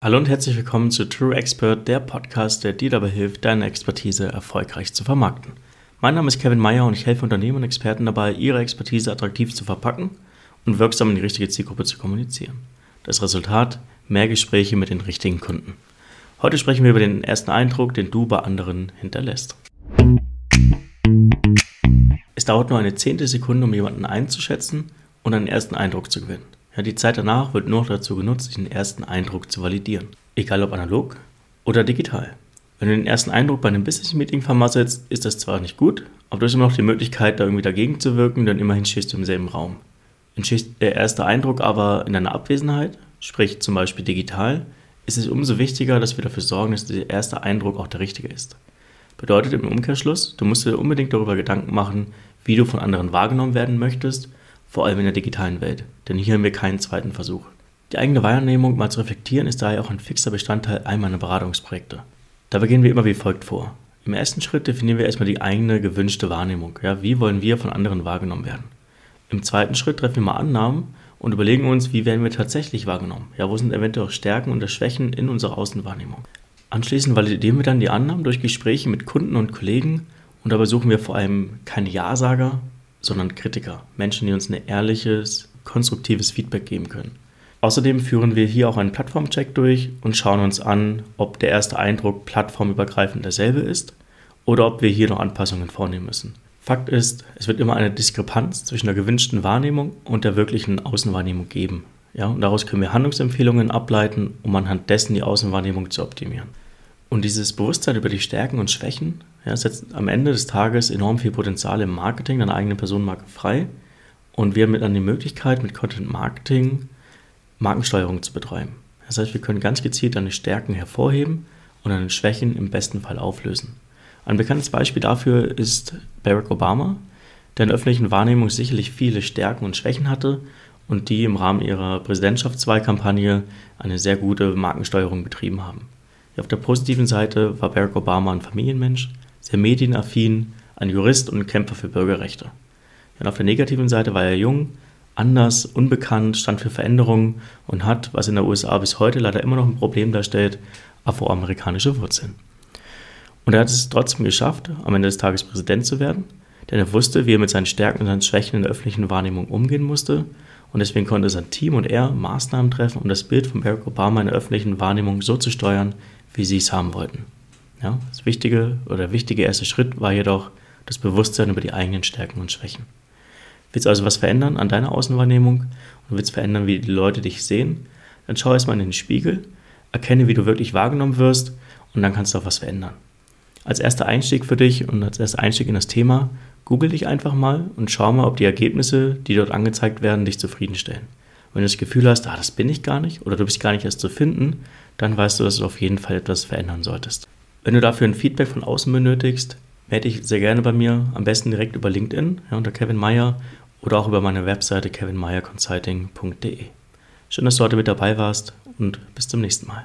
Hallo und herzlich willkommen zu True Expert, der Podcast, der dir dabei hilft, deine Expertise erfolgreich zu vermarkten. Mein Name ist Kevin Meyer und ich helfe Unternehmen und Experten dabei, ihre Expertise attraktiv zu verpacken und wirksam in die richtige Zielgruppe zu kommunizieren. Das Resultat: mehr Gespräche mit den richtigen Kunden. Heute sprechen wir über den ersten Eindruck, den du bei anderen hinterlässt. Es dauert nur eine Zehntelsekunde, um jemanden einzuschätzen und einen ersten Eindruck zu gewinnen. Ja, die Zeit danach wird nur noch dazu genutzt, den ersten Eindruck zu validieren. Egal ob analog oder digital. Wenn du den ersten Eindruck bei einem Business-Meeting vermasselst, ist das zwar nicht gut, aber du hast immer noch die Möglichkeit, da irgendwie dagegen zu wirken, denn immerhin stehst du im selben Raum. Entsteht der erste Eindruck aber in deiner Abwesenheit, sprich zum Beispiel digital, ist es umso wichtiger, dass wir dafür sorgen, dass der erste Eindruck auch der richtige ist. Bedeutet im Umkehrschluss, du musst dir unbedingt darüber Gedanken machen, wie du von anderen wahrgenommen werden möchtest, vor allem in der digitalen Welt, denn hier haben wir keinen zweiten Versuch. Die eigene Wahrnehmung mal zu reflektieren ist daher auch ein fixer Bestandteil all meiner Beratungsprojekte. Dabei gehen wir immer wie folgt vor. Im ersten Schritt definieren wir erstmal die eigene gewünschte Wahrnehmung. Ja, wie wollen wir von anderen wahrgenommen werden? Im zweiten Schritt treffen wir mal Annahmen und überlegen uns, wie werden wir tatsächlich wahrgenommen? Ja, wo sind eventuell Stärken und Schwächen in unserer Außenwahrnehmung? Anschließend validieren wir dann die Annahmen durch Gespräche mit Kunden und Kollegen und dabei suchen wir vor allem keine Ja-Sager, sondern Kritiker, Menschen, die uns ein ehrliches, konstruktives Feedback geben können. Außerdem führen wir hier auch einen Plattformcheck durch und schauen uns an, ob der erste Eindruck plattformübergreifend derselbe ist oder ob wir hier noch Anpassungen vornehmen müssen. Fakt ist, es wird immer eine Diskrepanz zwischen der gewünschten Wahrnehmung und der wirklichen Außenwahrnehmung geben. Ja, und daraus können wir Handlungsempfehlungen ableiten, um anhand dessen die Außenwahrnehmung zu optimieren. Und dieses Bewusstsein über die Stärken und Schwächen setzt am Ende des Tages enorm viel Potenzial im Marketing deiner eigenen Personenmarke frei. Und wir haben dann die Möglichkeit, mit Content Marketing Markensteuerung zu betreiben. Das heißt, wir können ganz gezielt deine Stärken hervorheben und deine Schwächen im besten Fall auflösen. Ein bekanntes Beispiel dafür ist Barack Obama, der in der öffentlichen Wahrnehmung sicherlich viele Stärken und Schwächen hatte und die im Rahmen ihrer Präsidentschaftswahlkampagne eine sehr gute Markensteuerung betrieben haben. Auf der positiven Seite war Barack Obama ein Familienmensch, sehr medienaffin, ein Jurist und ein Kämpfer für Bürgerrechte. Und auf der negativen Seite war er jung, anders, unbekannt, stand für Veränderungen und hat, was in den USA bis heute leider immer noch ein Problem darstellt, afroamerikanische Wurzeln. Und er hat es trotzdem geschafft, am Ende des Tages Präsident zu werden, denn er wusste, wie er mit seinen Stärken und seinen Schwächen in der öffentlichen Wahrnehmung umgehen musste und deswegen konnte sein Team und er Maßnahmen treffen, um das Bild von Barack Obama in der öffentlichen Wahrnehmung so zu steuern, wie sie es haben wollten. Ja, der wichtige erste Schritt war jedoch das Bewusstsein über die eigenen Stärken und Schwächen. Willst du also was verändern an deiner Außenwahrnehmung und willst verändern, wie die Leute dich sehen, dann schau erstmal in den Spiegel, erkenne, wie du wirklich wahrgenommen wirst und dann kannst du auch was verändern. Als erster Einstieg für dich und als erster Einstieg in das Thema, google dich einfach mal und schau mal, ob die Ergebnisse, die dort angezeigt werden, dich zufriedenstellen. Wenn du das Gefühl hast, das bin ich gar nicht oder du bist gar nicht erst zu finden, dann weißt du, dass du auf jeden Fall etwas verändern solltest. Wenn du dafür ein Feedback von außen benötigst, melde dich sehr gerne bei mir, am besten direkt über LinkedIn, unter Kevin Meyer oder auch über meine Webseite kevinmeyerconsulting.de. Schön, dass du heute mit dabei warst und bis zum nächsten Mal.